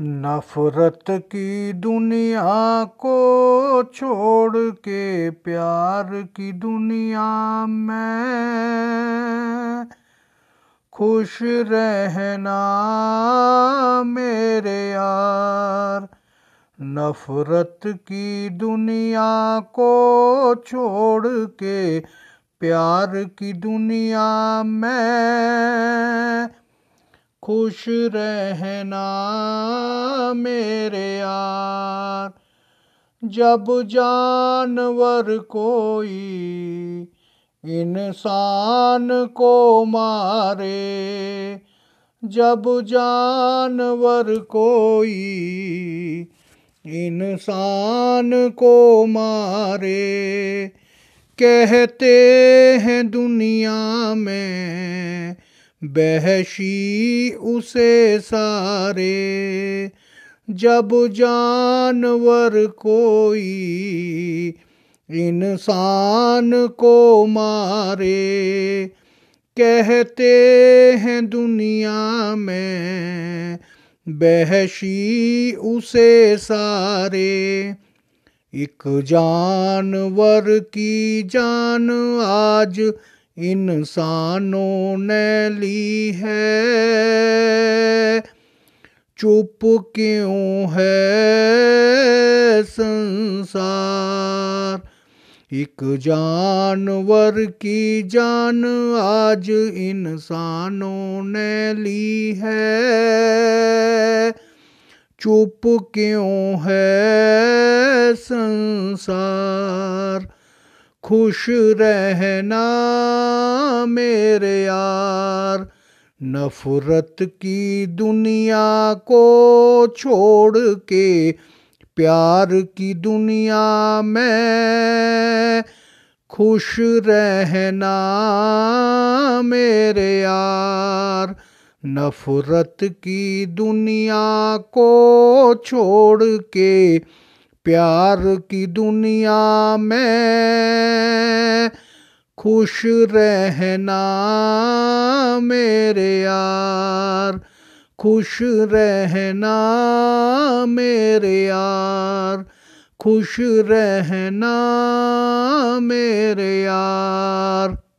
नफरत की दुनिया को छोड़ के प्यार की दुनिया में खुश रहना मेरे यार। नफरत की दुनिया को छोड़ के प्यार की दुनिया में खुश रहना मेरे यार। जब जानवर कोई इंसान को मारे, जब जानवर कोई इंसान को मारे, कहते हैं दुनिया में बहशी उसे सारे। जब जानवर कोई इंसान को मारे, कहते हैं दुनिया में बहशी उसे सारे। एक जानवर की जान आज इंसानों ने ली है, चुप क्यों है संसार। एक जानवर की जान आज इंसानों ने ली है, चुप क्यों है संसार। खुश रहना मेरे यार। नफरत की दुनिया को छोड़ के प्यार की दुनिया में खुश रहना मेरे यार। नफरत की दुनिया को छोड़ के प्यार की दुनिया में खुश रहना मेरे यार। खुश रहना मेरे यार। खुश रहना मेरे यार।